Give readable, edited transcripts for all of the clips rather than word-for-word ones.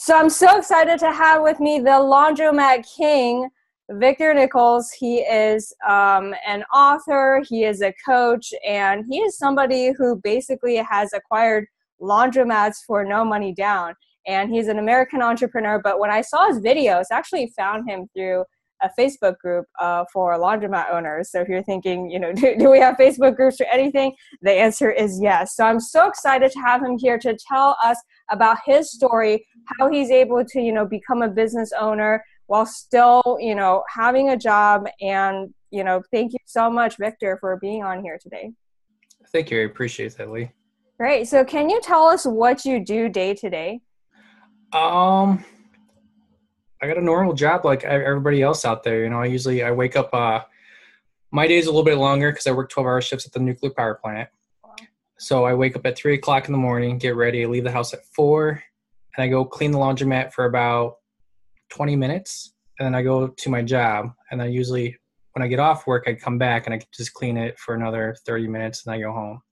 So I'm so excited to have with me the Laundromat King, Victor Nichols. He is an author, he is a coach, and he is somebody who basically has acquired laundromats for no money down. And he's an American entrepreneur, but when I saw his videos, I actually found him through a Facebook group for laundromat owners. So if you're thinking, you know, do we have Facebook groups or anything? The answer is yes. So I'm so excited to have him here to tell us about his story, how he's able to, you know, become a business owner while still, you know, having a job. And, you know, thank you so much, Victor, for being on here today. Thank you. I appreciate that, Lee. Great. So can you tell us what you do day to day? I got a normal job like everybody else out there. You know, I wake up, my day's a little bit longer because I work 12-hour shifts at the nuclear power plant. Wow. So I wake up at 3 o'clock in the morning, get ready, leave the house at 4, and I go clean the laundromat for about 20 minutes, and then I go to my job. And I usually, when I get off work, I come back and I just clean it for another 30 minutes, and I go home.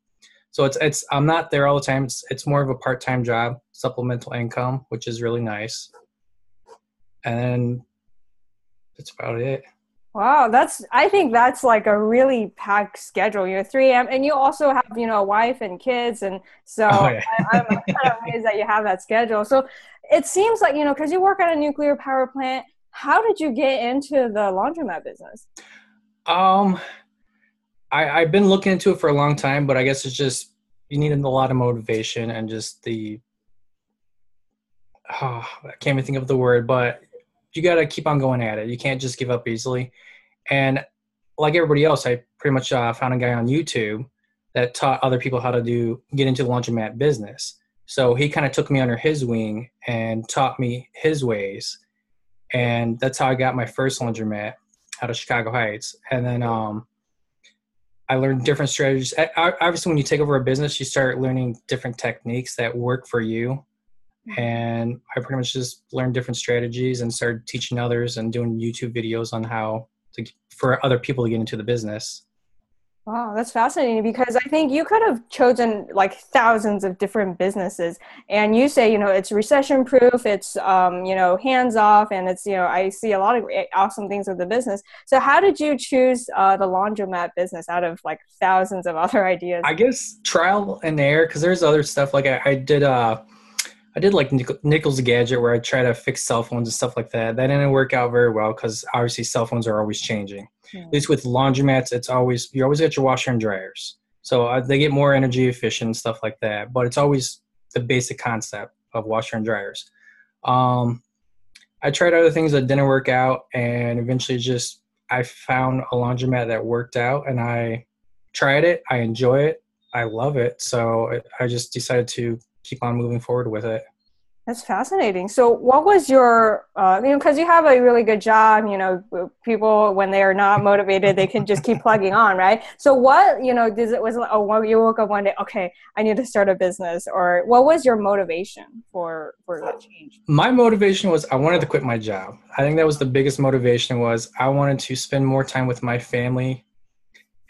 So I'm not there all the time. It's more of a part-time job, supplemental income, which is really nice. And that's about it. Wow. I think that's like a really packed schedule. You're 3 a.m. and you also have, you know, a wife and kids. And so I'm kind of amazed that you have that schedule. So it seems like, you know, cause you work at a nuclear power plant. How did you get into the laundromat business? I've been looking into it for a long time, but I guess it's just, you need a lot of motivation and just I can't even think of the word, but you got to keep on going at it. You can't just give up easily. And like everybody else, I pretty much found a guy on YouTube that taught other people how to get into the laundromat business. So he kind of took me under his wing and taught me his ways. And that's how I got my first laundromat out of Chicago Heights. And then I learned different strategies. Obviously, when you take over a business, you start learning different techniques that work for you. And I pretty much just learned different strategies and started teaching others and doing YouTube videos on how for other people to get into the business. Wow, that's fascinating, because I think you could have chosen like thousands of different businesses, and you say, you know, it's recession proof, it's, you know, hands off, and it's, you know, I see a lot of awesome things with the business. So how did you choose the laundromat business out of like thousands of other ideas? I guess trial and error, because there's other stuff like I did like Nichols Gadget, where I try to fix cell phones and stuff like that. That didn't work out very well because obviously cell phones are always changing. Yeah. At least with laundromats, you always got your washer and dryers. So they get more energy efficient and stuff like that. But it's always the basic concept of washer and dryers. I tried other things that didn't work out, and eventually I found a laundromat that worked out, and I tried it. I enjoy it. I love it. So I just decided to keep on moving forward with it. That's fascinating. So what was your, you know, because you have a really good job, you know, people, when they are not motivated, they can just keep plugging on, right? So what, you know, you woke up one day, okay, I need to start a business, or what was your motivation for that change? My motivation was I wanted to quit my job. I think that was the biggest motivation, was I wanted to spend more time with my family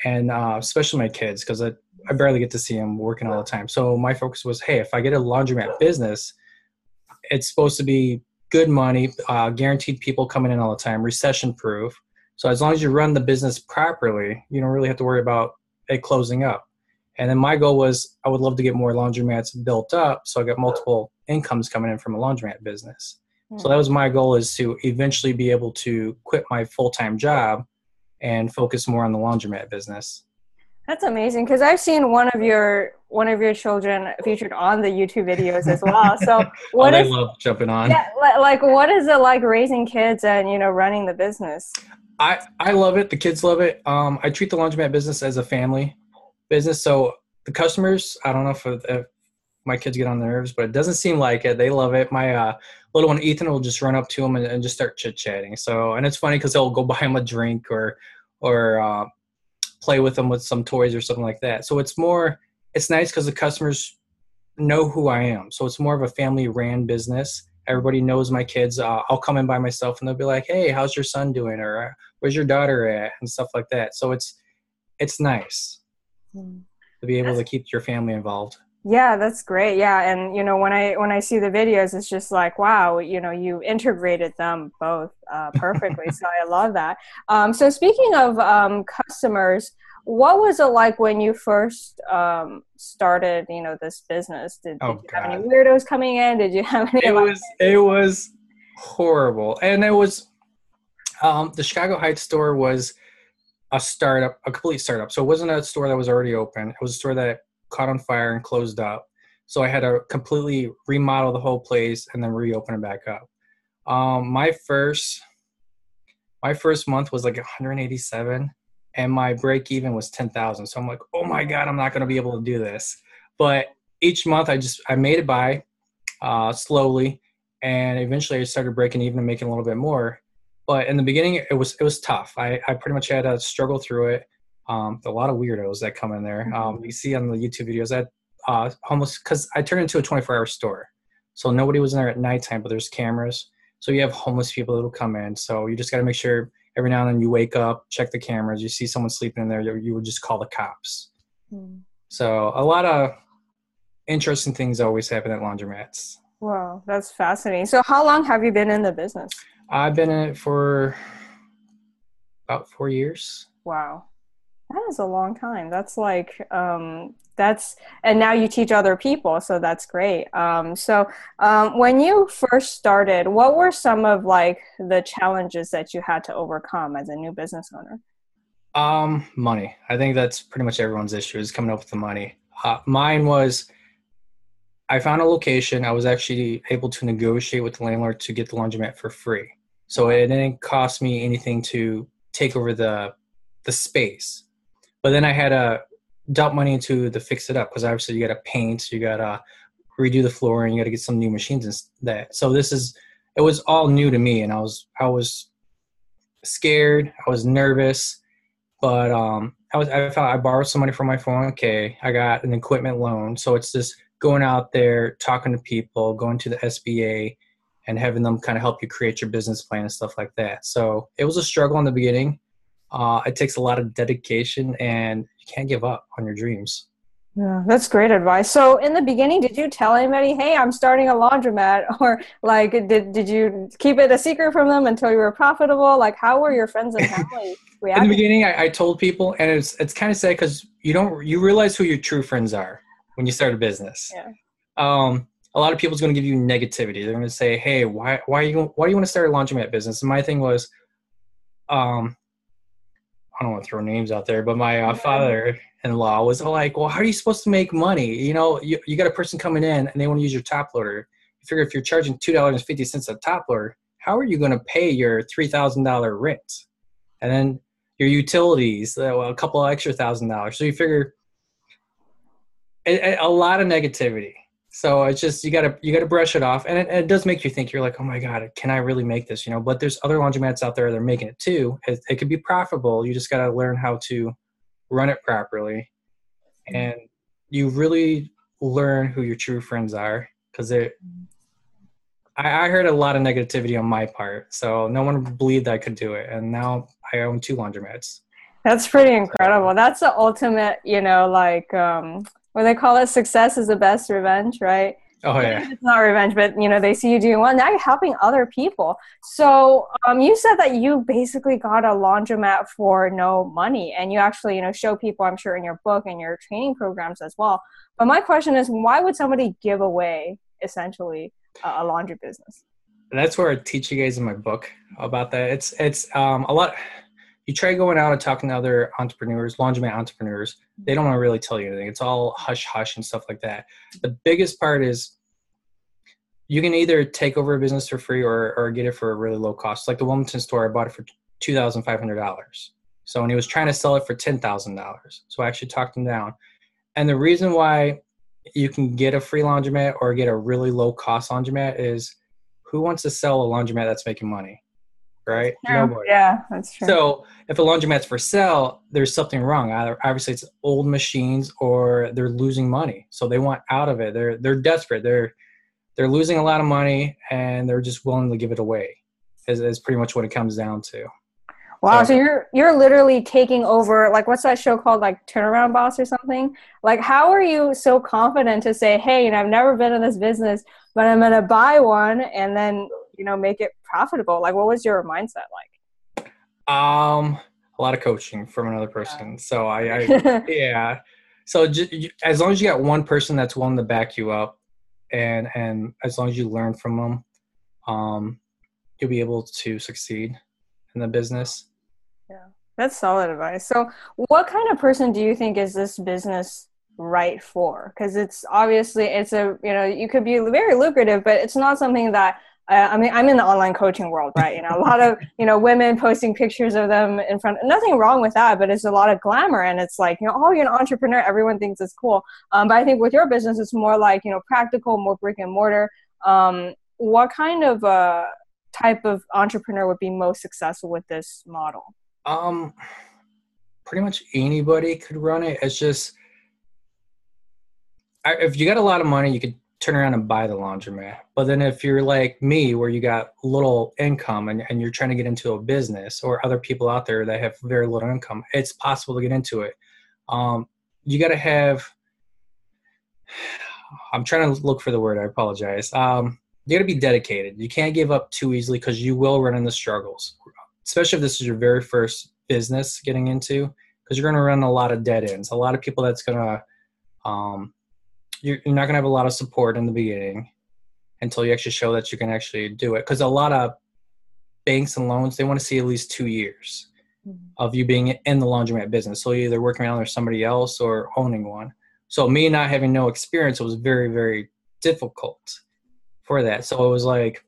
and especially my kids, because I barely get to see them working all the time. So my focus was, hey, if I get a laundromat business, it's supposed to be good money, guaranteed people coming in all the time, recession proof. So as long as you run the business properly, you don't really have to worry about it closing up. And then my goal was I would love to get more laundromats built up, so I got multiple incomes coming in from a laundromat business. Yeah. So that was my goal, is to eventually be able to quit my full-time job and focus more on the laundromat business. That's amazing, because I've seen one of your children featured on the YouTube videos as well. So what I love jumping on. Yeah, like what is it like raising kids and, you know, running the business? I love it. The kids love it. I treat the laundromat business as a family business. So the customers, I don't know if my kids get on their nerves, but it doesn't seem like it. They love it. My little one Ethan will just run up to him and just start chit chatting. So, and it's funny because they'll go buy him a drink or play with them with some toys or something like that. So it's nice because the customers know who I am. So it's more of a family ran business. Everybody knows my kids. I'll come in by myself and they'll be like, hey, how's your son doing? Or where's your daughter at? And stuff like that. So it's nice to be able to keep your family involved. Yeah, that's great. Yeah. And, you know, when I see the videos, it's just like, wow, you know, you integrated them both perfectly. So I love that. So speaking of customers, what was it like when you first started, you know, this business? Did you have any weirdos coming in? Did you have any? It was horrible. And it was the Chicago Heights store was a startup, a complete startup. So it wasn't a store that was already open. It was a store that caught on fire and closed up. So I had to completely remodel the whole place and then reopen it back up. My first month was like 187 and my break even was 10,000. So I'm like, oh my God, I'm not going to be able to do this. But each month I made it by slowly. And eventually I started breaking even and making a little bit more. But in the beginning, it was tough. I pretty much had to struggle through it. A lot of weirdos that come in there. You see on the YouTube videos that homeless, because I turned into a 24-hour store. So nobody was in there at nighttime, but there's cameras. So you have homeless people that will come in. So you just got to make sure every now and then you wake up, check the cameras. You see someone sleeping in there, you would just call the cops. Mm. So a lot of interesting things always happen at laundromats. Wow, that's fascinating. So how long have you been in the business? I've been in it for about 4 years. Wow. That is a long time. That's like, and now you teach other people. So that's great. So when you first started, what were some of like the challenges that you had to overcome as a new business owner? Money. I think that's pretty much everyone's issue is coming up with the money. Mine was, I found a location. I was actually able to negotiate with the landlord to get the laundromat for free. So it didn't cost me anything to take over the space. But then I had to dump money into the fix it up because obviously you got to paint, you got to redo the flooring, you got to get some new machines and that. So it was all new to me, and I was scared, I was nervous, but I borrowed some money from my 401k. I got an equipment loan, so it's just going out there, talking to people, going to the SBA, and having them kind of help you create your business plan and stuff like that. So it was a struggle in the beginning. It takes a lot of dedication, and you can't give up on your dreams. Yeah, that's great advice. So in the beginning, did you tell anybody, hey, I'm starting a laundromat? Or like, did you keep it a secret from them until you were profitable? Like, how were your friends and family reacting? In the beginning, I told people, and it's kind of sad because you realize who your true friends are when you start a business. Yeah. A lot of people's going to give you negativity. They're going to say, hey, why do you want to start a laundromat business? And my thing was, I don't want to throw names out there, but my father-in-law was like, well, how are you supposed to make money? You know, you got a person coming in and they want to use your top loader. You figure if you're charging $2.50 a top loader, how are you going to pay your $3,000 rent? And then your utilities, a couple of extra $1,000. So you figure a lot of negativity. So it's just, you got to brush it off. And it does make you think, you're like, oh my God, can I really make this? You know, but there's other laundromats out there that are making it too. It could be profitable. You just got to learn how to run it properly. And you really learn who your true friends are. Cause I heard a lot of negativity on my part. So no one believed I could do it. And now I own 2 laundromats. That's pretty incredible. That's the ultimate, you know, like, well, they call it success is the best revenge, right? Oh, yeah. It's not revenge, but, you know, they see you doing well. Now you're helping other people. So you said that you basically got a laundromat for no money, and you actually, you know, show people, I'm sure, in your book and your training programs as well. But my question is, why would somebody give away, essentially, a laundry business? That's where I teach you guys in my book about that. It's a lot. You try going out and talking to other entrepreneurs, laundromat entrepreneurs, they don't want to really tell you anything. It's all hush-hush and stuff like that. The biggest part is you can either take over a business for free or get it for a really low cost. Like the Wilmington store, I bought it for $2,500. So, and he was trying to sell it for $10,000. So I actually talked him down. And the reason why you can get a free laundromat or get a really low-cost laundromat is who wants to sell a laundromat that's making money? Right? That's nobody. Yeah, that's true. So if a laundromat's for sale, there's something wrong. Either obviously it's old machines or they're losing money. So they want out of it. They're desperate. They're losing a lot of money and they're just willing to give it away is pretty much what it comes down to. Wow. So you're literally taking over, like, what's that show called? Like Turnaround Boss or something? Like, how are you so confident to say, hey, you know, I've never been in this business, but I'm going to buy one and then, you know, make it profitable? Like, what was your mindset like? A lot of coaching from another person. Yeah. So yeah. So as long as you got one person that's willing to back you up, and as long as you learn from them, you'll be able to succeed in the business. Yeah, that's solid advice. So what kind of person do you think is this business right for? Because it's obviously, it's a, you know, you could be very lucrative, but it's not something that, I mean, I'm in the online coaching world, right? You know, a lot of, you know, women posting pictures of them in front, nothing wrong with that, but it's a lot of glamour. And it's like, you know, oh, you're an entrepreneur. Everyone thinks it's cool. But I think with your business, it's more like, you know, practical, more brick and mortar. What kind of type of entrepreneur would be most successful with this model? Pretty much anybody could run it. It's just, if you got a lot of money, you could turn around and buy the laundromat. But then if you're like me, where you got little income and you're trying to get into a business, or other people out there that have very little income, it's possible to get into it. You got to have, I'm trying to look for the word, I apologize. You got to be dedicated. You can't give up too easily, because you will run into struggles, especially if this is your very first business getting into, because you're going to run a lot of dead ends. A lot of people that's going to, you're not going to have a lot of support in the beginning until you actually show that you can actually do it. Because a lot of banks and loans, they want to see at least 2 years of you being in the laundromat business. So you're either working around with somebody else or owning one. So me not having no experience, it was very, very difficult for that. So it was like,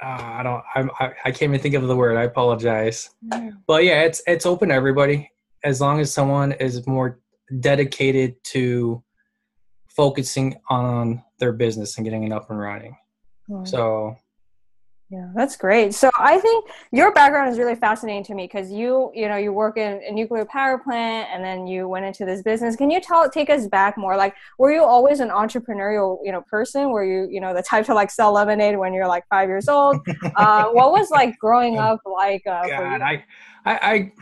I can't even think of the word. I apologize. No. But yeah, it's open to everybody. As long as someone is more dedicated to focusing on their business and getting it up and running. Right. So yeah, that's great. So I think your background is really fascinating to me, because you know, you work in a nuclear power plant and then you went into this business. Can you take us back more? Like, were you always an entrepreneurial, you know, person? Were you, you know, the type to like sell lemonade when you're like 5 years old? What was like growing up like? God, I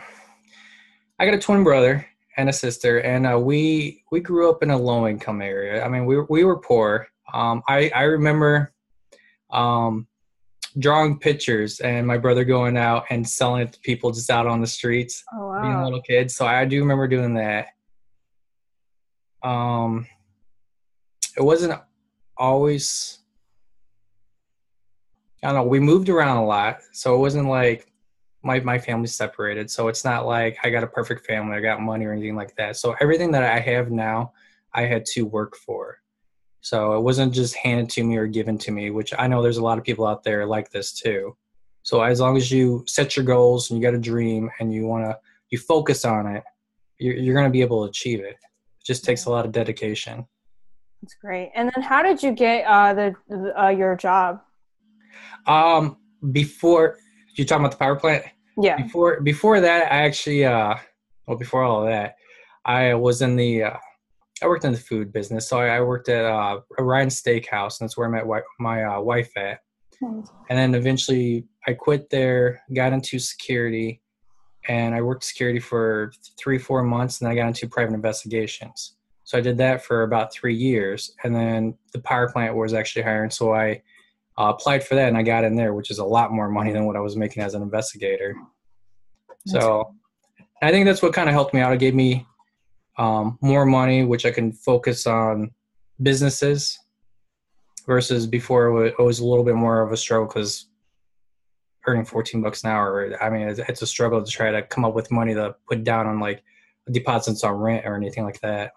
got a twin brother and a sister, and we grew up in a low income area. I mean, we were poor. I remember drawing pictures and my brother going out and selling it to people just out on the streets. Oh, wow. Being a little kid. So I do remember doing that. It wasn't always, I don't know, we moved around a lot, so it wasn't like my family's separated. So it's not like I got a perfect family, I got money or anything like that. So everything that I have now, I had to work for. So it wasn't just handed to me or given to me, which I know there's a lot of people out there like this too. So as long as you set your goals and you got a dream and you focus on it, you're going to be able to achieve it. It just takes a lot of dedication. That's great. And then how did you get your job? Before, you're talking about the power plant? Yeah. Before that, I actually, before all of that, I worked in the food business. So I worked at Ryan Steakhouse, and that's where I met my wife at. And then eventually I quit there, got into security, and I worked security for 3-4 months, and then I got into private investigations. So I did that for about 3 years, and then the power plant was actually hiring. So I applied for that, and I got in there, which is a lot more money than what I was making as an investigator. So I think that's what kind of helped me out. It gave me more money, which I can focus on businesses, versus before it was a little bit more of a struggle, because earning $14 an hour, I mean, it's a struggle to try to come up with money to put down on like deposits on rent or anything like that.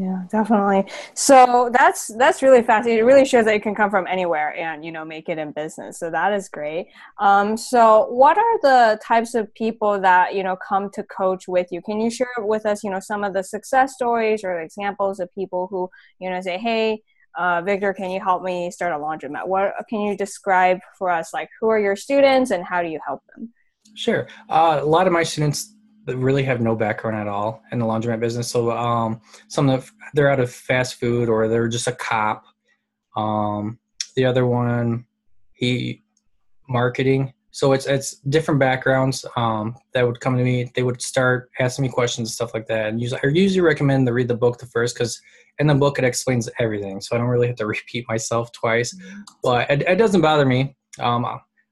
Yeah, definitely. So that's really fascinating. It really shows that you can come from anywhere and, you know, make it in business. So that is great. So what are the types of people that, you know, come to coach with you? Can you share with us, you know, some of the success stories or examples of people who, you know, say, hey, Victor, can you help me start a laundromat? What can you describe for us? Like, who are your students and how do you help them? Sure. A lot of my students really have no background at all in the laundromat business. So some of they're out of fast food, or they're just a cop. The other one, marketing. So it's different backgrounds that would come to me. They would start asking me questions and stuff like that. And usually, I usually recommend to read the book first, because in the book it explains everything. So I don't really have to repeat myself twice. But it doesn't bother me. I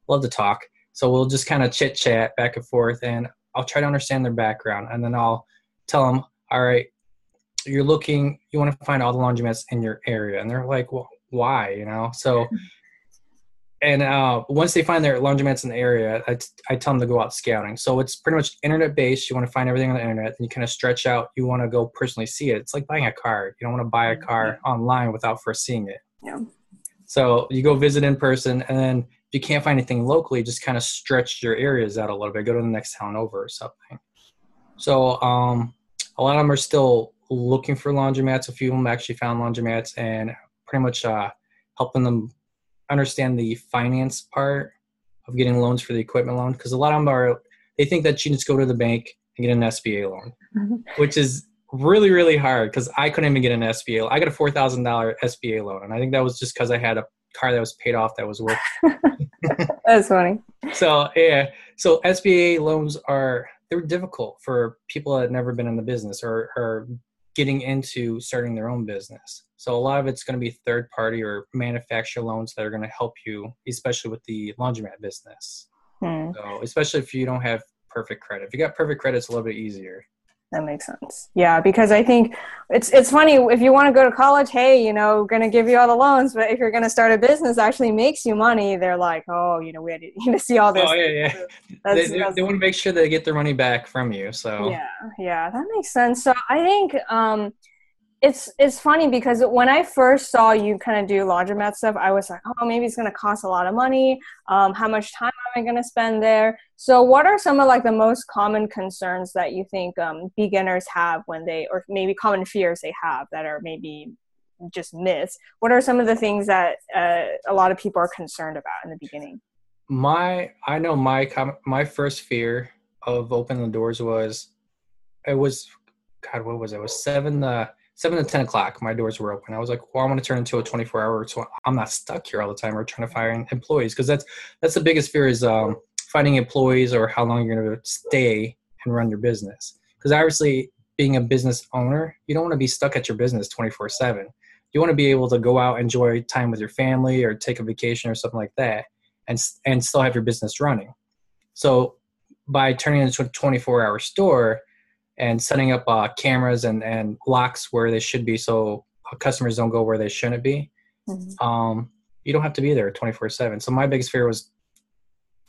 love to talk. So we'll just kind of chit chat back and forth, and I'll try to understand their background. And then I'll tell them, all right, you want to find all the laundromats in your area. And they're like, well, why? You know? So, and once they find their laundromats in the area, I tell them to go out scouting. So it's pretty much internet-based. You want to find everything on the internet, and you kind of stretch out. You want to go personally see it. It's like buying a car. You don't want to buy a car online without first seeing it. Yeah. So you go visit in person, and then if you can't find anything locally, just kind of stretch your areas out a little bit. Go to the next town over or something. So a lot of them are still looking for laundromats. A few of them actually found laundromats, and pretty much helping them understand the finance part of getting loans for the equipment loan, because a lot of them they think that you just go to the bank and get an SBA loan, which is really, really hard, because I couldn't even get an SBA loan. I got a $4,000 SBA loan, and I think that was just because I had a car that was paid off that was worth That's funny. So, yeah. So SBA loans they're difficult for people that have never been in the business or getting into starting their own business. So a lot of it's going to be third party or manufacturer loans that are going to help you, especially with the laundromat business. Hmm. So especially if you don't have perfect credit. If you got perfect credit, it's a little bit easier. That makes sense. Yeah, because I think it's funny, if you want to go to college, hey, we're going to give you all the loans, but if you're going to start a business that actually makes you money, they're like, oh, we had to see all this. Oh, yeah, yeah. They want to make sure they get their money back from you, so. Yeah, yeah, that makes sense. So I think it's funny, because when I first saw you kind of do laundromat stuff, I was like, oh, maybe it's going to cost a lot of money. How much time am I going to spend there? So what are some of the most common concerns that you think beginners have or maybe common fears they have that are maybe just myths? What are some of the things that a lot of people are concerned about in the beginning? My first fear of opening the doors was, it was 7 to 10 o'clock, my doors were open. I was like, well, I'm going to turn into a 24-hour, so I'm not stuck here all the time or trying to find employees. Because that's the biggest fear is finding employees or how long you're going to stay and run your business. Because obviously, being a business owner, you don't want to be stuck at your business 24/7. You want to be able to go out, enjoy time with your family or take a vacation or something like that and still have your business running. So by turning into a 24-hour store, and setting up cameras and locks where they should be so customers don't go where they shouldn't be. Mm-hmm. You don't have to be there 24/7. So my biggest fear was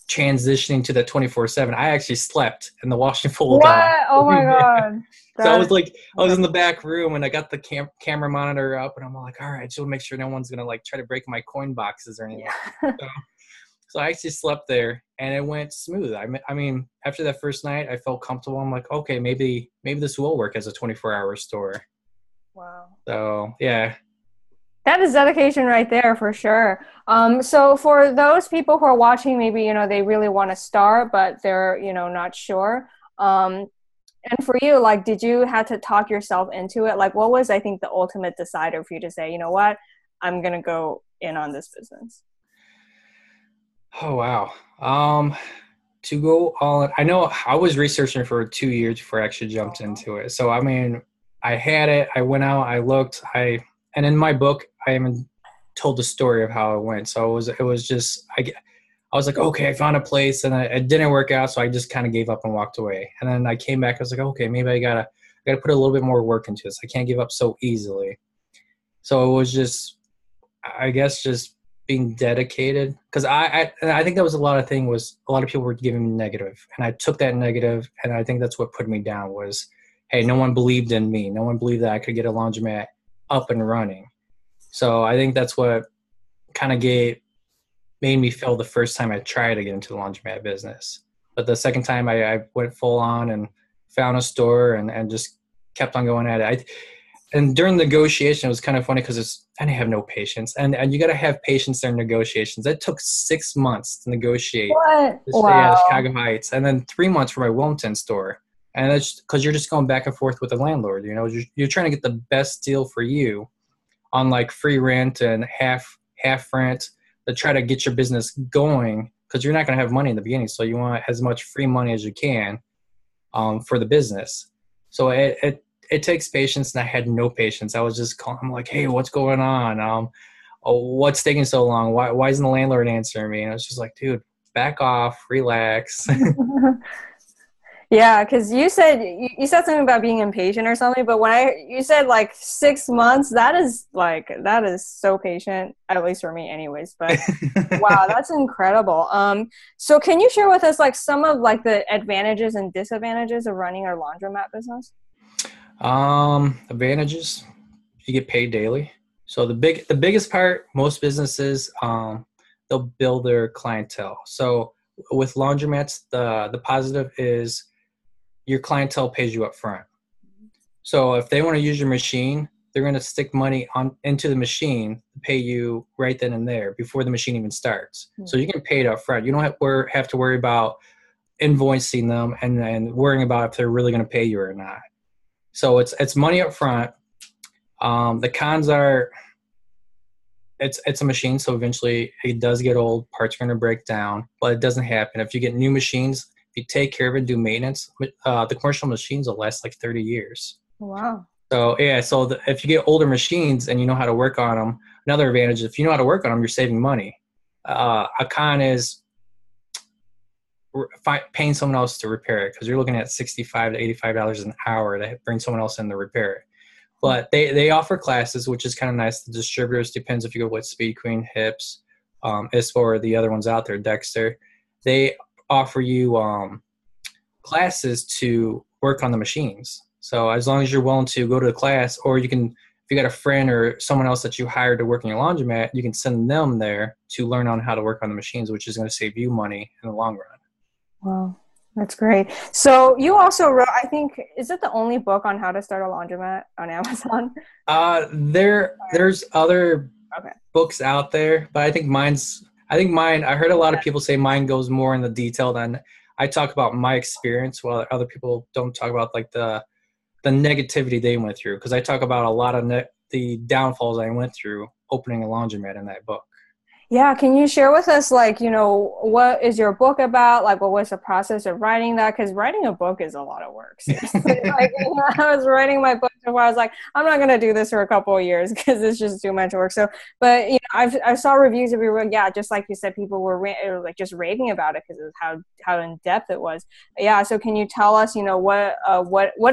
transitioning to that 24/7. I actually slept in the wash and fold. What? Oh my God. So I was in the back room, and I got the camera monitor up, and I'm like, all right, just want to make sure no one's going to try to break my coin boxes or anything. Yeah. So I actually slept there, and it went smooth. I mean, after that first night, I felt comfortable. I'm like, okay, maybe this will work as a 24-hour store. Wow. So, yeah. That is dedication right there for sure. So for those people who are watching, maybe, they really want to start, but they're, not sure. And for you, did you have to talk yourself into it? What was, I think, the ultimate decider for you to say, you know what, I'm going to go in on this business? Oh, wow. To go all in, I know I was researching for 2 years before I actually jumped into it. So, I mean, I had it, I went out, I looked, and in my book, I even told the story of how it went. So it was just, I was like, okay, I found a place, and it didn't work out. So I just kind of gave up and walked away. And then I came back, I was like, okay, maybe I gotta put a little bit more work into this. I can't give up so easily. So it was just, I guess, just being dedicated, because I think that was a lot of people were giving me negative, and I took that negative, and I think that's what put me down was, hey, no one believed in me. No one believed that I could get a laundromat up and running. So I think that's what kind of made me fail the first time I tried to get into the laundromat business. But the second time I went full on and found a store and just kept on going at it. And during the negotiation, it was kind of funny because I didn't have no patience. And you got to have patience during negotiations. That took 6 months to negotiate. What? Wow. Chicago Heights. And then 3 months for my Wilmington store. And that's because you're just going back and forth with the landlord. You're trying to get the best deal for you on free rent and half rent to try to get your business going because you're not going to have money in the beginning. So you want as much free money as you can for the business. So it takes patience, and I had no patience. I was just calling. I'm like, hey, what's going on? What's taking so long? Why isn't the landlord answering me? And I was just like, dude, back off, relax. Yeah, because you said something about being impatient or something, but when you said like 6 months, that is so patient, at least for me anyways, but wow, that's incredible. So can you share with us like some of like the advantages and disadvantages of running our laundromat business? Advantages, you get paid daily. So the biggest part, most businesses, they'll build their clientele. So with laundromats, the positive is your clientele pays you up front. So if they want to use your machine, they're going to stick money into the machine to pay you right then and there before the machine even starts. Mm-hmm. So you can pay it up front. You don't have to worry about invoicing them and worrying about if they're really going to pay you or not. So it's money up front. The cons are it's a machine, so eventually it does get old, parts are going to break down, but it doesn't happen. If you get new machines, if you take care of it, do maintenance, the commercial machines will last like 30 years. Wow. So yeah, so if you get older machines and you know how to work on them, another advantage is if you know how to work on them, you're saving money. A con is paying someone else to repair it, because you're looking at $65 to $85 an hour to bring someone else in to repair it. But they offer classes, which is kind of nice. The distributors, depends if you go with Speed Queen, Hips, Ispo, or the other ones out there, Dexter. They offer you classes to work on the machines. So as long as you're willing to go to the class, or you can, if you got a friend or someone else that you hired to work in your laundromat, you can send them there to learn on how to work on the machines, which is going to save you money in the long run. Wow. That's great. So you also wrote, I think, is it the only book on how to start a laundromat on Amazon? There's other books out there, but I think mine, I heard a lot of people say mine goes more in the detail than I talk about my experience, while other people don't talk about like the negativity they went through. Cause I talk about a lot of the downfalls I went through opening a laundromat in that book. Yeah. Can you share with us, like, you know, what is your book about? Like, what was the process of writing that? Because writing a book is a lot of work. Seriously. Like, you know, I was writing my book before I was like, I'm not going to do this for a couple of years because it's just too much work. So, but, you know, I saw reviews of your book. Yeah. Just like you said, people were like just raving about it because of how in depth it was. Yeah. So can you tell us, you know, what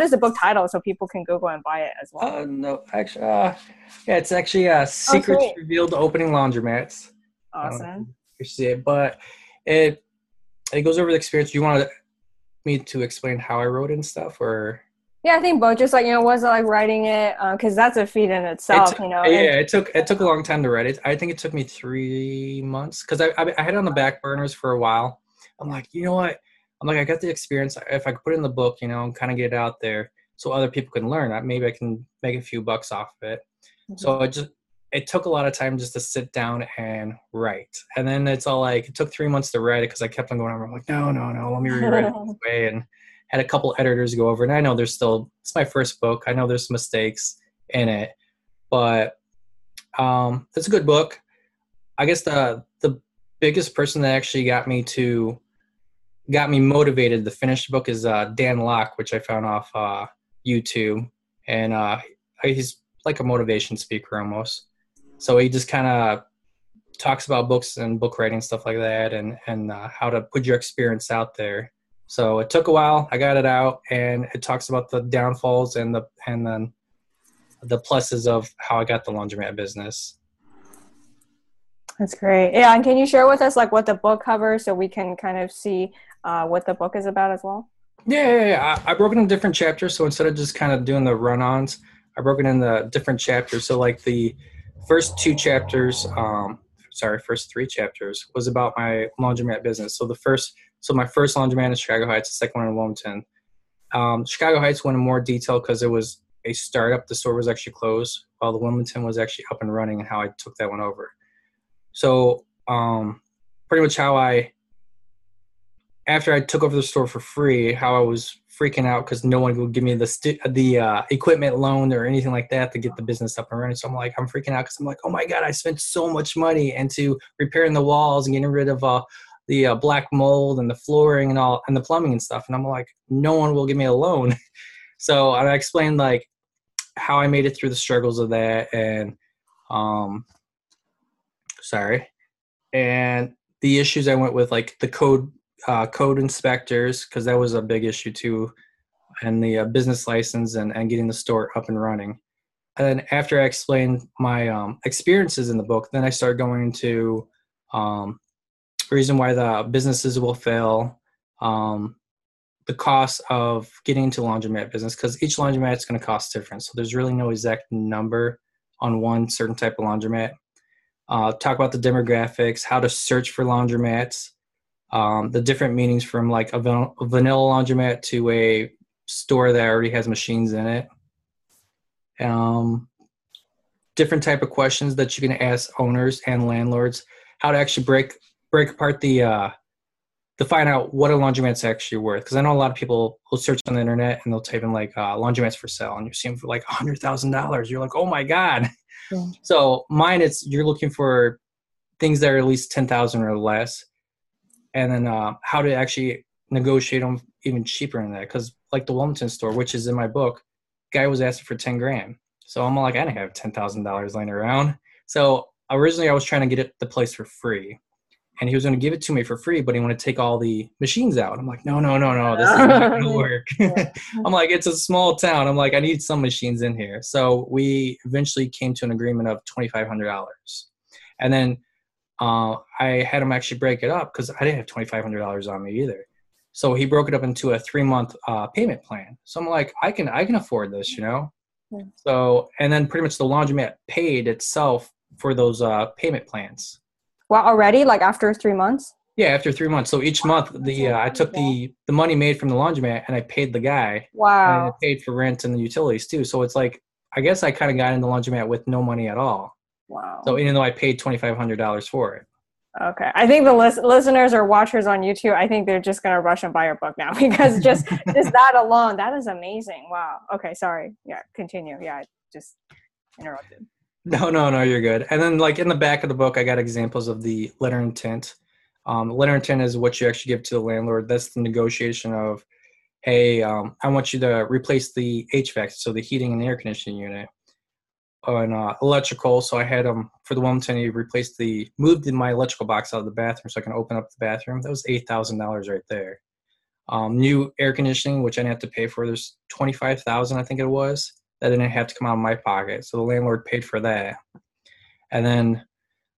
is the book title so people can Google and buy it as well? No, actually, yeah, it's actually Secrets Revealed to Opening Laundromats. Awesome. You see it, but it goes over the experience. You want me to explain how I wrote it and stuff, or? Yeah, I think both. Just like, you know, was it like writing it? Because that's a feat in itself, you know. Yeah, it took a long time to write it. I think it took me 3 months because I had it on the back burners for a while. I'm like, you know what? I'm like, I got the experience. If I could put it in the book, you know, and kind of get it out there so other people can learn. Maybe I can make a few bucks off of it. Mm-hmm. So it took a lot of time just to sit down and write. And then it's all like, it took 3 months to write it because I kept on going over. I'm like, no, let me rewrite it this way. And had a couple editors go over. And I know it's my first book. I know there's mistakes in it, but it's a good book. I guess the biggest person that actually got me motivated to finish the book is Dan Locke, which I found off YouTube. And he's like a motivation speaker almost. So he just kind of talks about books and book writing, stuff like that, and how to put your experience out there. So it took a while. I got it out, and it talks about the downfalls and then the pluses of how I got the laundromat business. That's great. Yeah, and can you share with us like what the book covers so we can kind of see what the book is about as well? Yeah. I broke it into different chapters. So instead of just kind of doing the run-ons, I broke it into different chapters. So like the first three chapters was about my laundromat business. So my first laundromat in Chicago Heights, the second one in Wilmington. Chicago Heights went in more detail because it was a startup. The store was actually closed, while the Wilmington was actually up and running, and how I took that one over. So pretty much how after I took over the store for free, how I was freaking out because no one would give me the equipment loan or anything like that to get the business up and running. So I'm like, I'm freaking out because I'm like, oh my God, I spent so much money into repairing the walls and getting rid of the black mold and the flooring and all, and the plumbing and stuff. And I'm like, no one will give me a loan. So I explained like how I made it through the struggles of that. And, and the issues I went with, like the code inspectors, cause that was a big issue too. And the business license and getting the store up and running. And then after I explained my experiences in the book, then I started going into reason why the businesses will fail, the cost of getting into laundromat business, because each laundromat is going to cost different. So there's really no exact number on one certain type of laundromat. Talk about the demographics, how to search for laundromats, the different meanings from like a vanilla laundromat to a store that already has machines in it. Different type of questions that you can ask owners and landlords, how to actually break apart to find out what a laundromat's actually worth. Cause I know a lot of people will search on the internet and they'll type in like laundromats for sale and you see them for like $100,000. You're like, oh my God. Yeah. So mine, it's, you're looking for things that are at least 10,000 or less. And then, how to actually negotiate them even cheaper than that. Cause like the Wilmington store, which is in my book, guy was asking for 10 grand. So I'm like, I didn't have $10,000 laying around. So originally I was trying to get the place for free and he was going to give it to me for free, but he wanted to take all the machines out. I'm like, no, this is not going to work. I'm like, it's a small town. I'm like, I need some machines in here. So we eventually came to an agreement of $2,500. And then I had him actually break it up because I didn't have $2,500 on me either. So he broke it up into a 3-month payment plan. So I'm like, I can afford this, you know? Yeah. So, and then pretty much the laundromat paid itself for those payment plans. Well, already? Like after 3 months? Yeah, after 3 months. So each month, I took the money made from the laundromat and I paid the guy. Wow. And I paid for rent and the utilities too. So it's like, I guess I kind of got in the laundromat with no money at all. Wow. So even though I paid $2,500 for it. Okay. I think the listeners or watchers on YouTube, I think they're just going to rush and buy your book now because just that alone, that is amazing. Wow. Okay. Sorry. Yeah. Continue. Yeah. I just interrupted. No, you're good. And then like in the back of the book, I got examples of the letter intent. Letter intent is what you actually give to the landlord. That's the negotiation of, hey, I want you to replace the HVAC. So the heating and air conditioning unit. On electrical. So I had for the Wilmington, he replaced moved my electrical box out of the bathroom so I can open up the bathroom. That was $8,000 right there. New air conditioning, which I didn't have to pay for. There's $25,000, I think it was, that didn't have to come out of my pocket. So the landlord paid for that. And then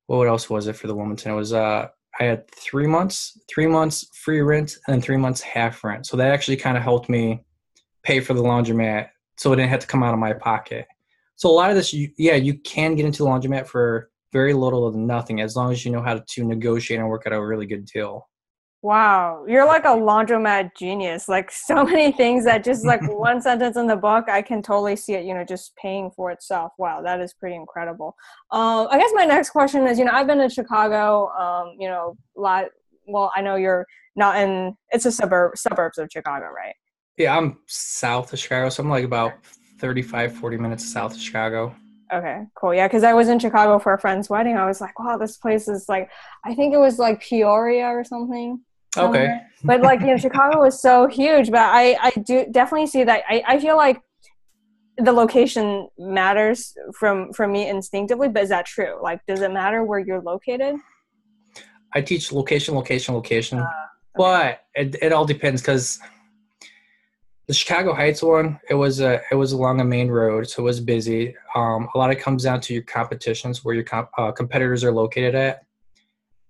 what else was it for the Wilmington? It was, I had 3 months free rent and then 3 months half rent. So that actually kind of helped me pay for the laundromat. So it didn't have to come out of my pocket. So a lot of this, you can get into the laundromat for very little to nothing as long as you know how to negotiate and work out a really good deal. Wow. You're like a laundromat genius. Like so many things that just like one sentence in the book, I can totally see it, you know, just paying for itself. Wow. That is pretty incredible. I guess my next question is, you know, I've been in Chicago, you know, I know you're not in, it's a suburbs of Chicago, right? Yeah. I'm south of Chicago. So I'm like about 40 minutes south of Chicago. Okay, cool. Yeah, because I was in Chicago for a friend's wedding. I was like, wow, this place is like, I think it was like Peoria or something. Okay. But like, you know, Chicago is so huge, but I do definitely see that. I feel like the location matters from me instinctively, but is that true? Like, does it matter where you're located? I teach location. Okay. But it all depends because the Chicago Heights one, it was along a main road, so it was busy. A lot of it comes down to your competitions, where your competitors are located at.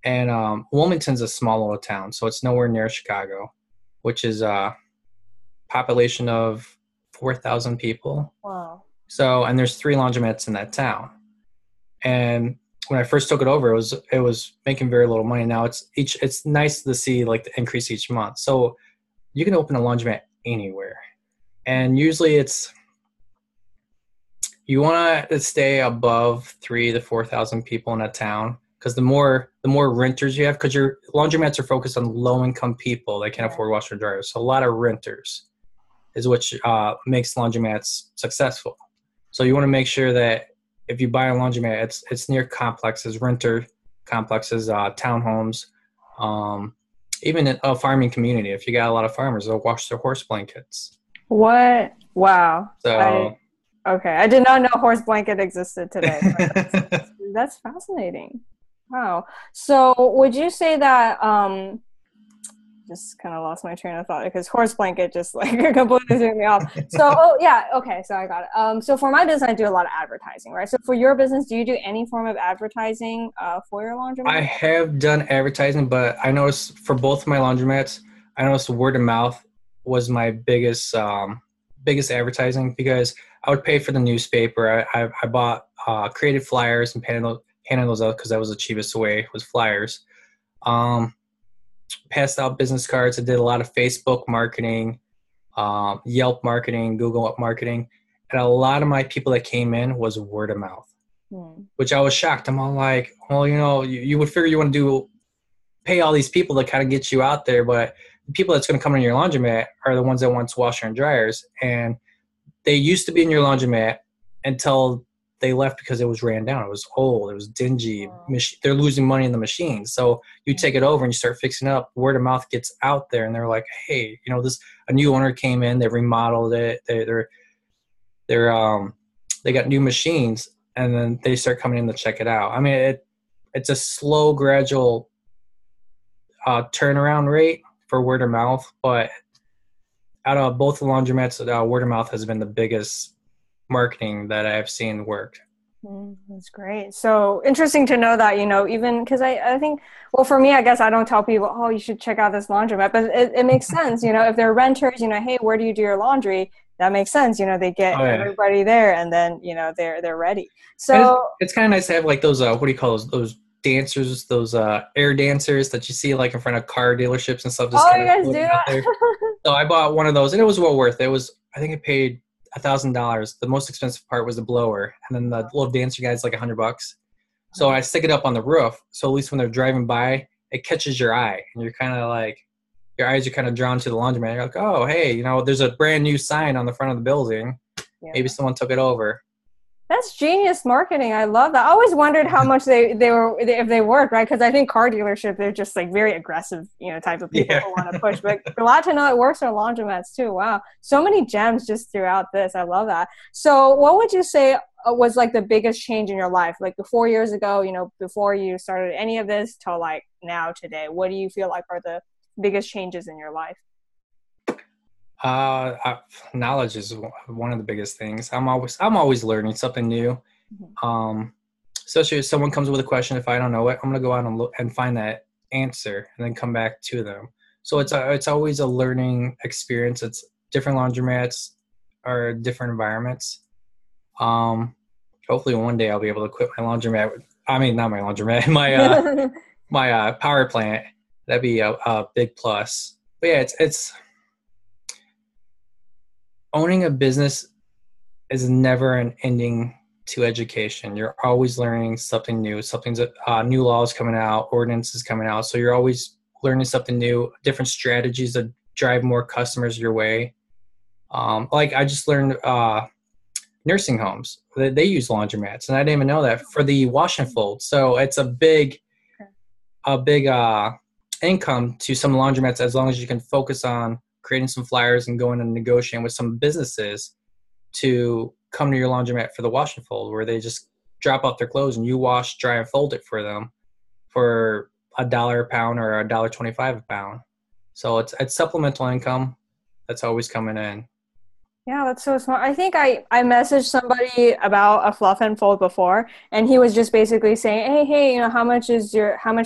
And Wilmington's a small little town, so it's nowhere near Chicago, which is a population of 4,000 people. Wow. So, and there's 3 laundromats in that town. And when I first took it over, it was making very little money. Now it's nice to see like the increase each month. So you can open a laundromat anywhere. And usually you want to stay above 3,000 to 4,000 people in a town. Cause the more renters you have, cause your laundromats are focused on low income people that can't afford washer and dryer. So a lot of renters is what makes laundromats successful. So you want to make sure that if you buy a laundromat, it's near complexes, renter complexes, townhomes, Even in a farming community, if you got a lot of farmers, they'll wash their horse blankets. What? Wow. So I did not know horse blanket existed today. That's fascinating. Wow. So would you say that just kind of lost my train of thought because horse blanket just like completely threw me off. So so I got it. So for my business, I do a lot of advertising, right? So for your business, do you do any form of advertising for your laundromat? I have done advertising, but I noticed for both of my laundromats, I noticed word of mouth was my biggest biggest advertising, because I would pay for the newspaper. I bought created flyers and handed those out because that was the cheapest way, was flyers. Passed out business cards. I did a lot of Facebook marketing, Yelp marketing, Google marketing. And a lot of my people that came in was word of mouth, which I was shocked. I'm all like, well, you know, you would figure you want to pay all these people to kind of get you out there. But the people that's going to come in your laundromat are the ones that want to wash your dryers. And they used to be in your laundromat until they left because it was ran down. It was old. It was dingy. They're losing money in the machine. So you take it over and you start fixing it up. Word of mouth gets out there, and they're like, "Hey, you know, a new owner came in. They remodeled it. They got new machines, and then they start coming in to check it out." I mean, it's a slow, gradual turnaround rate for word of mouth, but out of both the laundromats, word of mouth has been the biggest marketing that I've seen work. That's great. So interesting to know that, you know, even because I think, well, for me, I guess I don't tell people, oh, you should check out this laundromat, but it makes sense. You know, if they're renters, you know, hey, where do you do your laundry? That makes sense. You know, they get everybody there, and then, you know, they're ready. So it's kind of nice to have like those, what do you call those dancers, those air dancers that you see like in front of car dealerships and stuff. Just you guys do that? So I bought one of those, and it was well worth it. It was, I think I paid $1,000. The most expensive part was the blower, and then the little dancer guy's like $100. So I stick it up on the roof, so at least when they're driving by, it catches your eye, and you're kind of like, your eyes are kind of drawn to the laundromat. You're like, oh, hey, you know, there's a brand new sign on the front of the building. Yeah. Maybe someone took it over. That's genius marketing. I love that. I always wondered how much if they work, right? Because I think car dealership, they're just like very aggressive, you know, type of people who want to push. But glad to know it works for laundromats too. Wow. So many gems just throughout this. I love that. So what would you say was like the biggest change in your life? Like the 4 years ago, you know, before you started any of this till like now today, what do you feel like are the biggest changes in your life? Knowledge is one of the biggest things. I'm always learning something new. Especially if someone comes with a question, if I don't know it, I'm going to go out and look and find that answer and then come back to them. So it's always a learning experience. It's different laundromats or different environments. Hopefully one day I'll be able to quit my laundromat. My power plant. That'd be a big plus. But yeah, it's owning a business is never an ending to education. You're always learning something new. Something's new laws coming out, ordinances coming out. So you're always learning something new, different strategies that drive more customers your way. Like I just learned nursing homes, they use laundromats, and I didn't even know that for the wash and fold. So it's a big income to some laundromats, as long as you can focus on creating some flyers and going and negotiating with some businesses to come to your laundromat for the wash and fold, where they just drop off their clothes and you wash, dry, and fold it for them for $1 a pound or $1.25 a pound. So it's supplemental income that's always coming in. Yeah, that's so smart. I think I messaged somebody about a fluff and fold before, and he was just basically saying, hey, you know, how much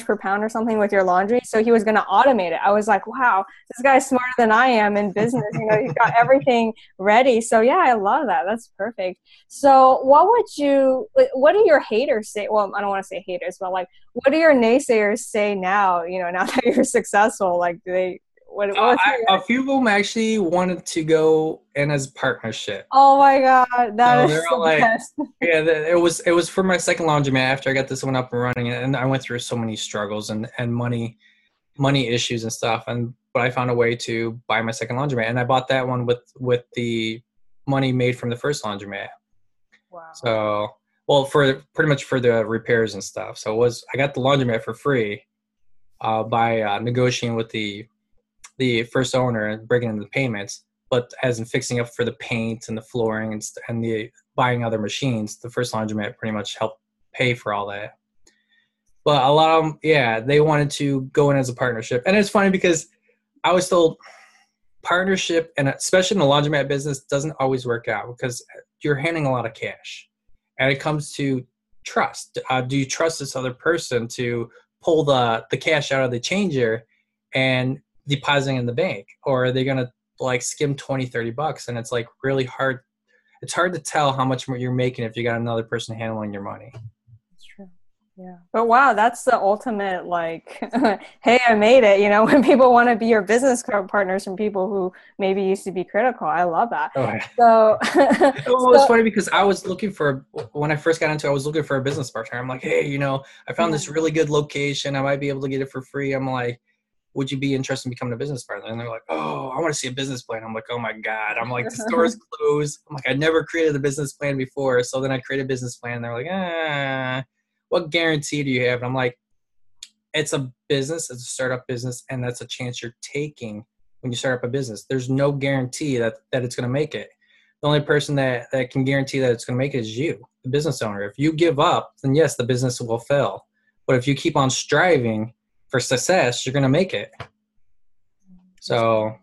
per pound or something with your laundry? So he was going to automate it. I was like, wow, this guy's smarter than I am in business. You know, he's got everything ready. So yeah, I love that. That's perfect. So what do your haters say? Well, I don't want to say haters, but like, what do your naysayers say now, you know, now that you're successful? Like, do they, a few of them actually wanted to go in as partnership. Oh my god, that is so best. Yeah, it was for my second laundromat after I got this one up and running, and I went through so many struggles and money issues and stuff. But I found a way to buy my second laundromat, and I bought that one with the money made from the first laundromat. Wow. So for pretty much for the repairs and stuff. So I got the laundromat for free. by negotiating with the first owner and breaking in the payments. But as in fixing up for the paint and the flooring and the buying other machines, the first laundromat pretty much helped pay for all that. But a lot of them, yeah, they wanted to go in as a partnership. And it's funny because I was told partnership, and especially in the laundromat business, doesn't always work out because you're handing a lot of cash. And it comes to trust. Do you trust this other person to pull the cash out of the changer and depositing in the bank? Or are they going to like skim 20, 30 bucks? And it's like really hard. It's hard to tell how much more you're making if you got another person handling your money. That's true. Yeah. But wow, that's the ultimate like, hey, I made it. You know, when people want to be your business partners from people who maybe used to be critical. I love that. Oh, yeah. So well, it's funny because I was looking for, when I first got into it, I was looking for a business partner. I'm like, hey, you know, I found this really good location. I might be able to get it for free. I'm like, would you be interested in becoming a business partner? And they're like, oh, I want to see a business plan. I'm like, oh my God. I'm like, the store's closed. I'm like, I never created a business plan before. So then I created a business plan. And they're like, what guarantee do you have? And I'm like, it's a business. It's a startup business. And that's a chance you're taking when you start up a business. There's no guarantee that it's going to make it. The only person that can guarantee that it's going to make it is you, the business owner. If you give up, then yes, the business will fail. But if you keep on striving for success, you're going to make it. So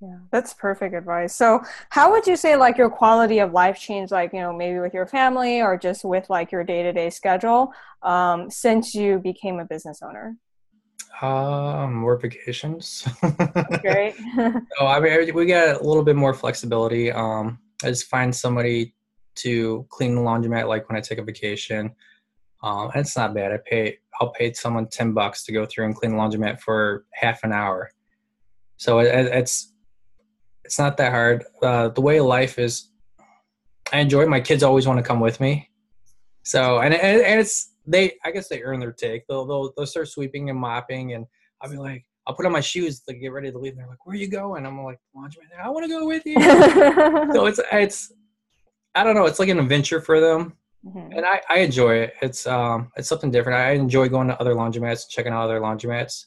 yeah, that's perfect advice. So how would you say like your quality of life changed, like, you know, maybe with your family or just with like your day-to-day schedule, since you became a business owner? More vacations. That's great. So I mean, we got a little bit more flexibility. I just find somebody to clean the laundromat, like when I take a vacation. And it's not bad. I'll pay someone $10 to go through and clean the laundromat for half an hour. So it's not that hard. The way life is, I enjoy it. My kids always want to come with me. So, and it's, I guess they earn their take. They'll start sweeping and mopping, and I'll be like, I'll put on my shoes to get ready to leave. And they're like, where are you going? I'm like, laundromat. I want to go with you. So it's, I don't know. It's like an adventure for them. Mm-hmm. And I enjoy it. It's something different. I enjoy going to other laundromats, checking out other laundromats,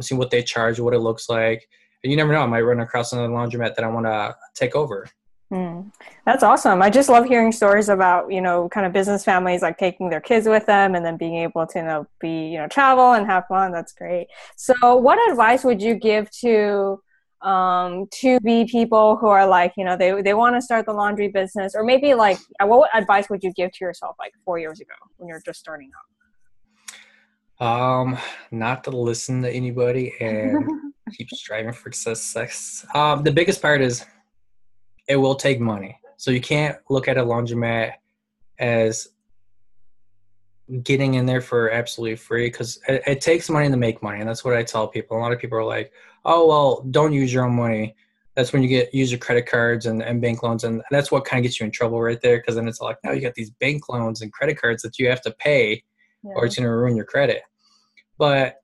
seeing what they charge, what it looks like. And you never know, I might run across another laundromat that I want to take over. That's awesome. I just love hearing stories about, you know, kind of business families like taking their kids with them and then being able to, you know, travel and have fun. That's great. So what advice would you give to be people who are like, you know, they want to start the laundry business, or maybe like, what advice would you give to yourself like 4 years ago when you're just starting up? Not to listen to anybody and keep striving for success. The biggest part is it will take money. So you can't look at a laundromat as getting in there for absolutely free, because it takes money to make money. And that's what I tell people. A lot of people are like, oh, well, don't use your own money. That's when you use your credit cards and bank loans. And that's what kind of gets you in trouble right there. Because then it's like, now you got these bank loans and credit cards that you have to pay, or it's going to ruin your credit. But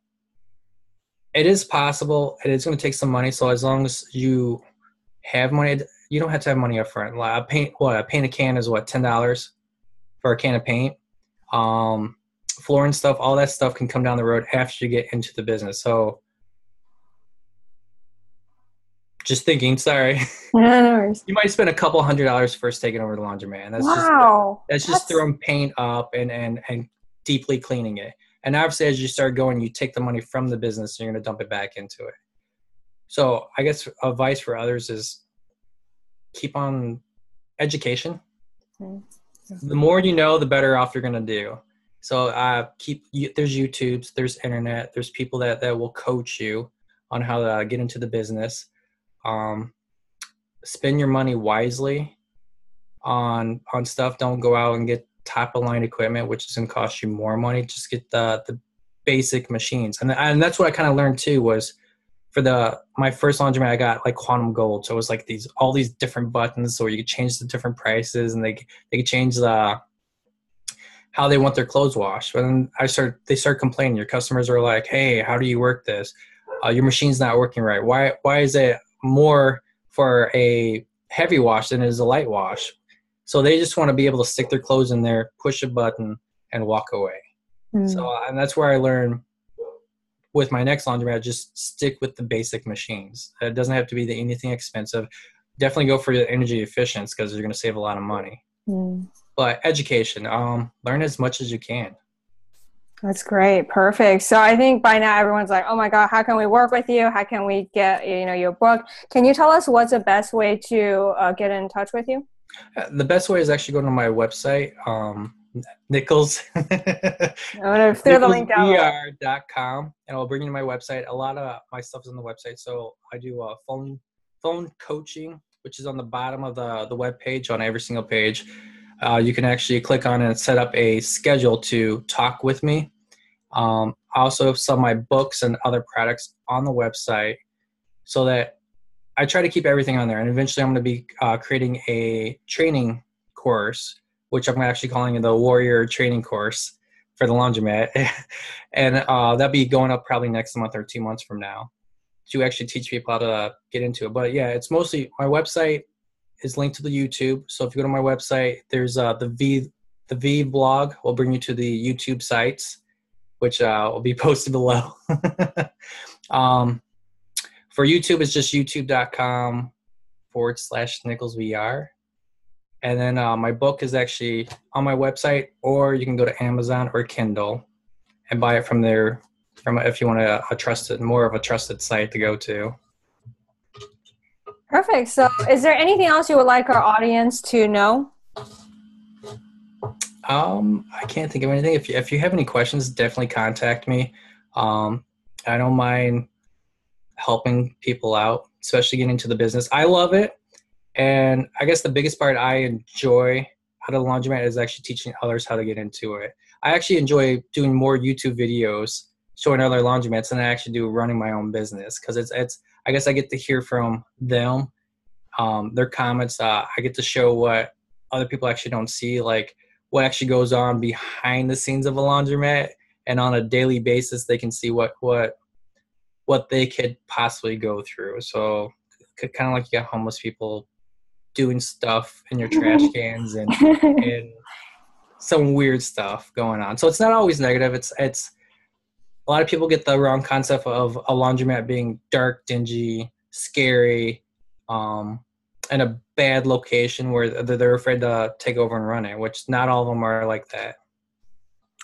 it is possible, and it's going to take some money. So as long as you have money, you don't have to have money up front. A paint a can is what, $10 for a can of paint? Flooring stuff, all that stuff can come down the road after you get into the business. So just thinking, sorry. No, you might spend a couple $100 first taking over the laundromat. That's just throwing paint up and deeply cleaning it. And obviously as you start going, you take the money from the business and you're going to dump it back into it. So I guess advice for others is keep on education. Okay. The more you know, the better off you're going to do. So there's YouTubes, there's internet, there's people that will coach you on how to get into the business. Spend your money wisely on stuff. Don't go out and get top of line equipment, which is going to cost you more money. Just get the basic machines. And that's what I kind of learned too, was for my first laundromat, I got like quantum gold. So it was like all these different buttons, so you could change the different prices, and they could change how they want their clothes washed. But then they start complaining. Your customers are like, hey, how do you work this? Your machine's not working right. Why is it more for a heavy wash than it is a light wash? So they just want to be able to stick their clothes in there, push a button, and walk away. So and that's where I learned with my next laundromat, just stick with the basic machines. It doesn't have to be anything expensive. Definitely go for the energy efficiency because you're going to save a lot of money. Mm. But education, learn as much as you can. That's great. Perfect. So I think by now everyone's like, oh my God, how can we work with you? How can we get, your book? Can you tell us what's the best way to get in touch with you? The best way is actually going to my website, Nichols. I'm going to throw the link down. NicholsBR.com, and I'll bring you to my website. A lot of my stuff is on the website. So I do phone coaching, which is on the bottom of the web page on every single page. You can actually click on and set up a schedule to talk with me. I also have some of my books and other products on the website, so that I try to keep everything on there. And eventually I'm going to be creating a training course, which I'm actually calling the Warrior Training Course for the laundromat. And that'll be going up probably next month or 2 months from now to actually teach people how to get into it. But yeah, it's mostly my website is linked to the YouTube. So if you go to my website, there's the V blog will bring you to the YouTube sites, which will be posted below. For YouTube, it's just youtube.com/NicholsVR. And then my book is actually on my website, or you can go to Amazon or Kindle and buy it from there if you want a trusted site to go to. Perfect. So is there anything else you would like our audience to know? I can't think of anything. If you have any questions, definitely contact me. I don't mind helping people out, especially getting into the business. I love it. And I guess the biggest part I enjoy out of the laundromat is actually teaching others how to get into it. I actually enjoy doing more YouTube videos showing other laundromats than I actually do running my own business, because it's I guess I get to hear from them, their comments. I get to show what other people actually don't see, like what actually goes on behind the scenes of a laundromat, and on a daily basis, they can see what they could possibly go through. So kind of like you got homeless people doing stuff in your trash cans and some weird stuff going on. So it's not always negative. It's a lot of people get the wrong concept of a laundromat being dark, dingy, scary, and a bad location where they're afraid to take over and run it, which not all of them are like that.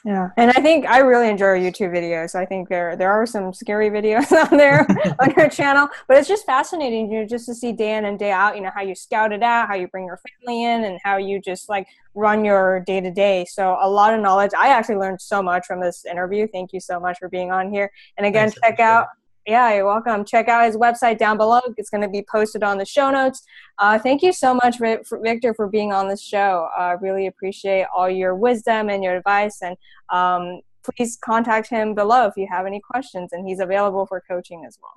Yeah. And I think I really enjoy YouTube videos. I think there are some scary videos on there on your channel, but it's just fascinating, just to see day in and day out, how you scout it out, how you bring your family in, and how you just run your day to day. So a lot of knowledge. I actually learned so much from this interview. Thank you so much for being on here. And again, you're welcome. Check out his website down below. It's going to be posted on the show notes. Thank you so much, Victor, for being on this show. I really appreciate all your wisdom and your advice. And please contact him below if you have any questions. And he's available for coaching as well.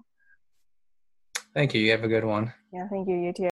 Thank you. You have a good one. Yeah, thank you. You too.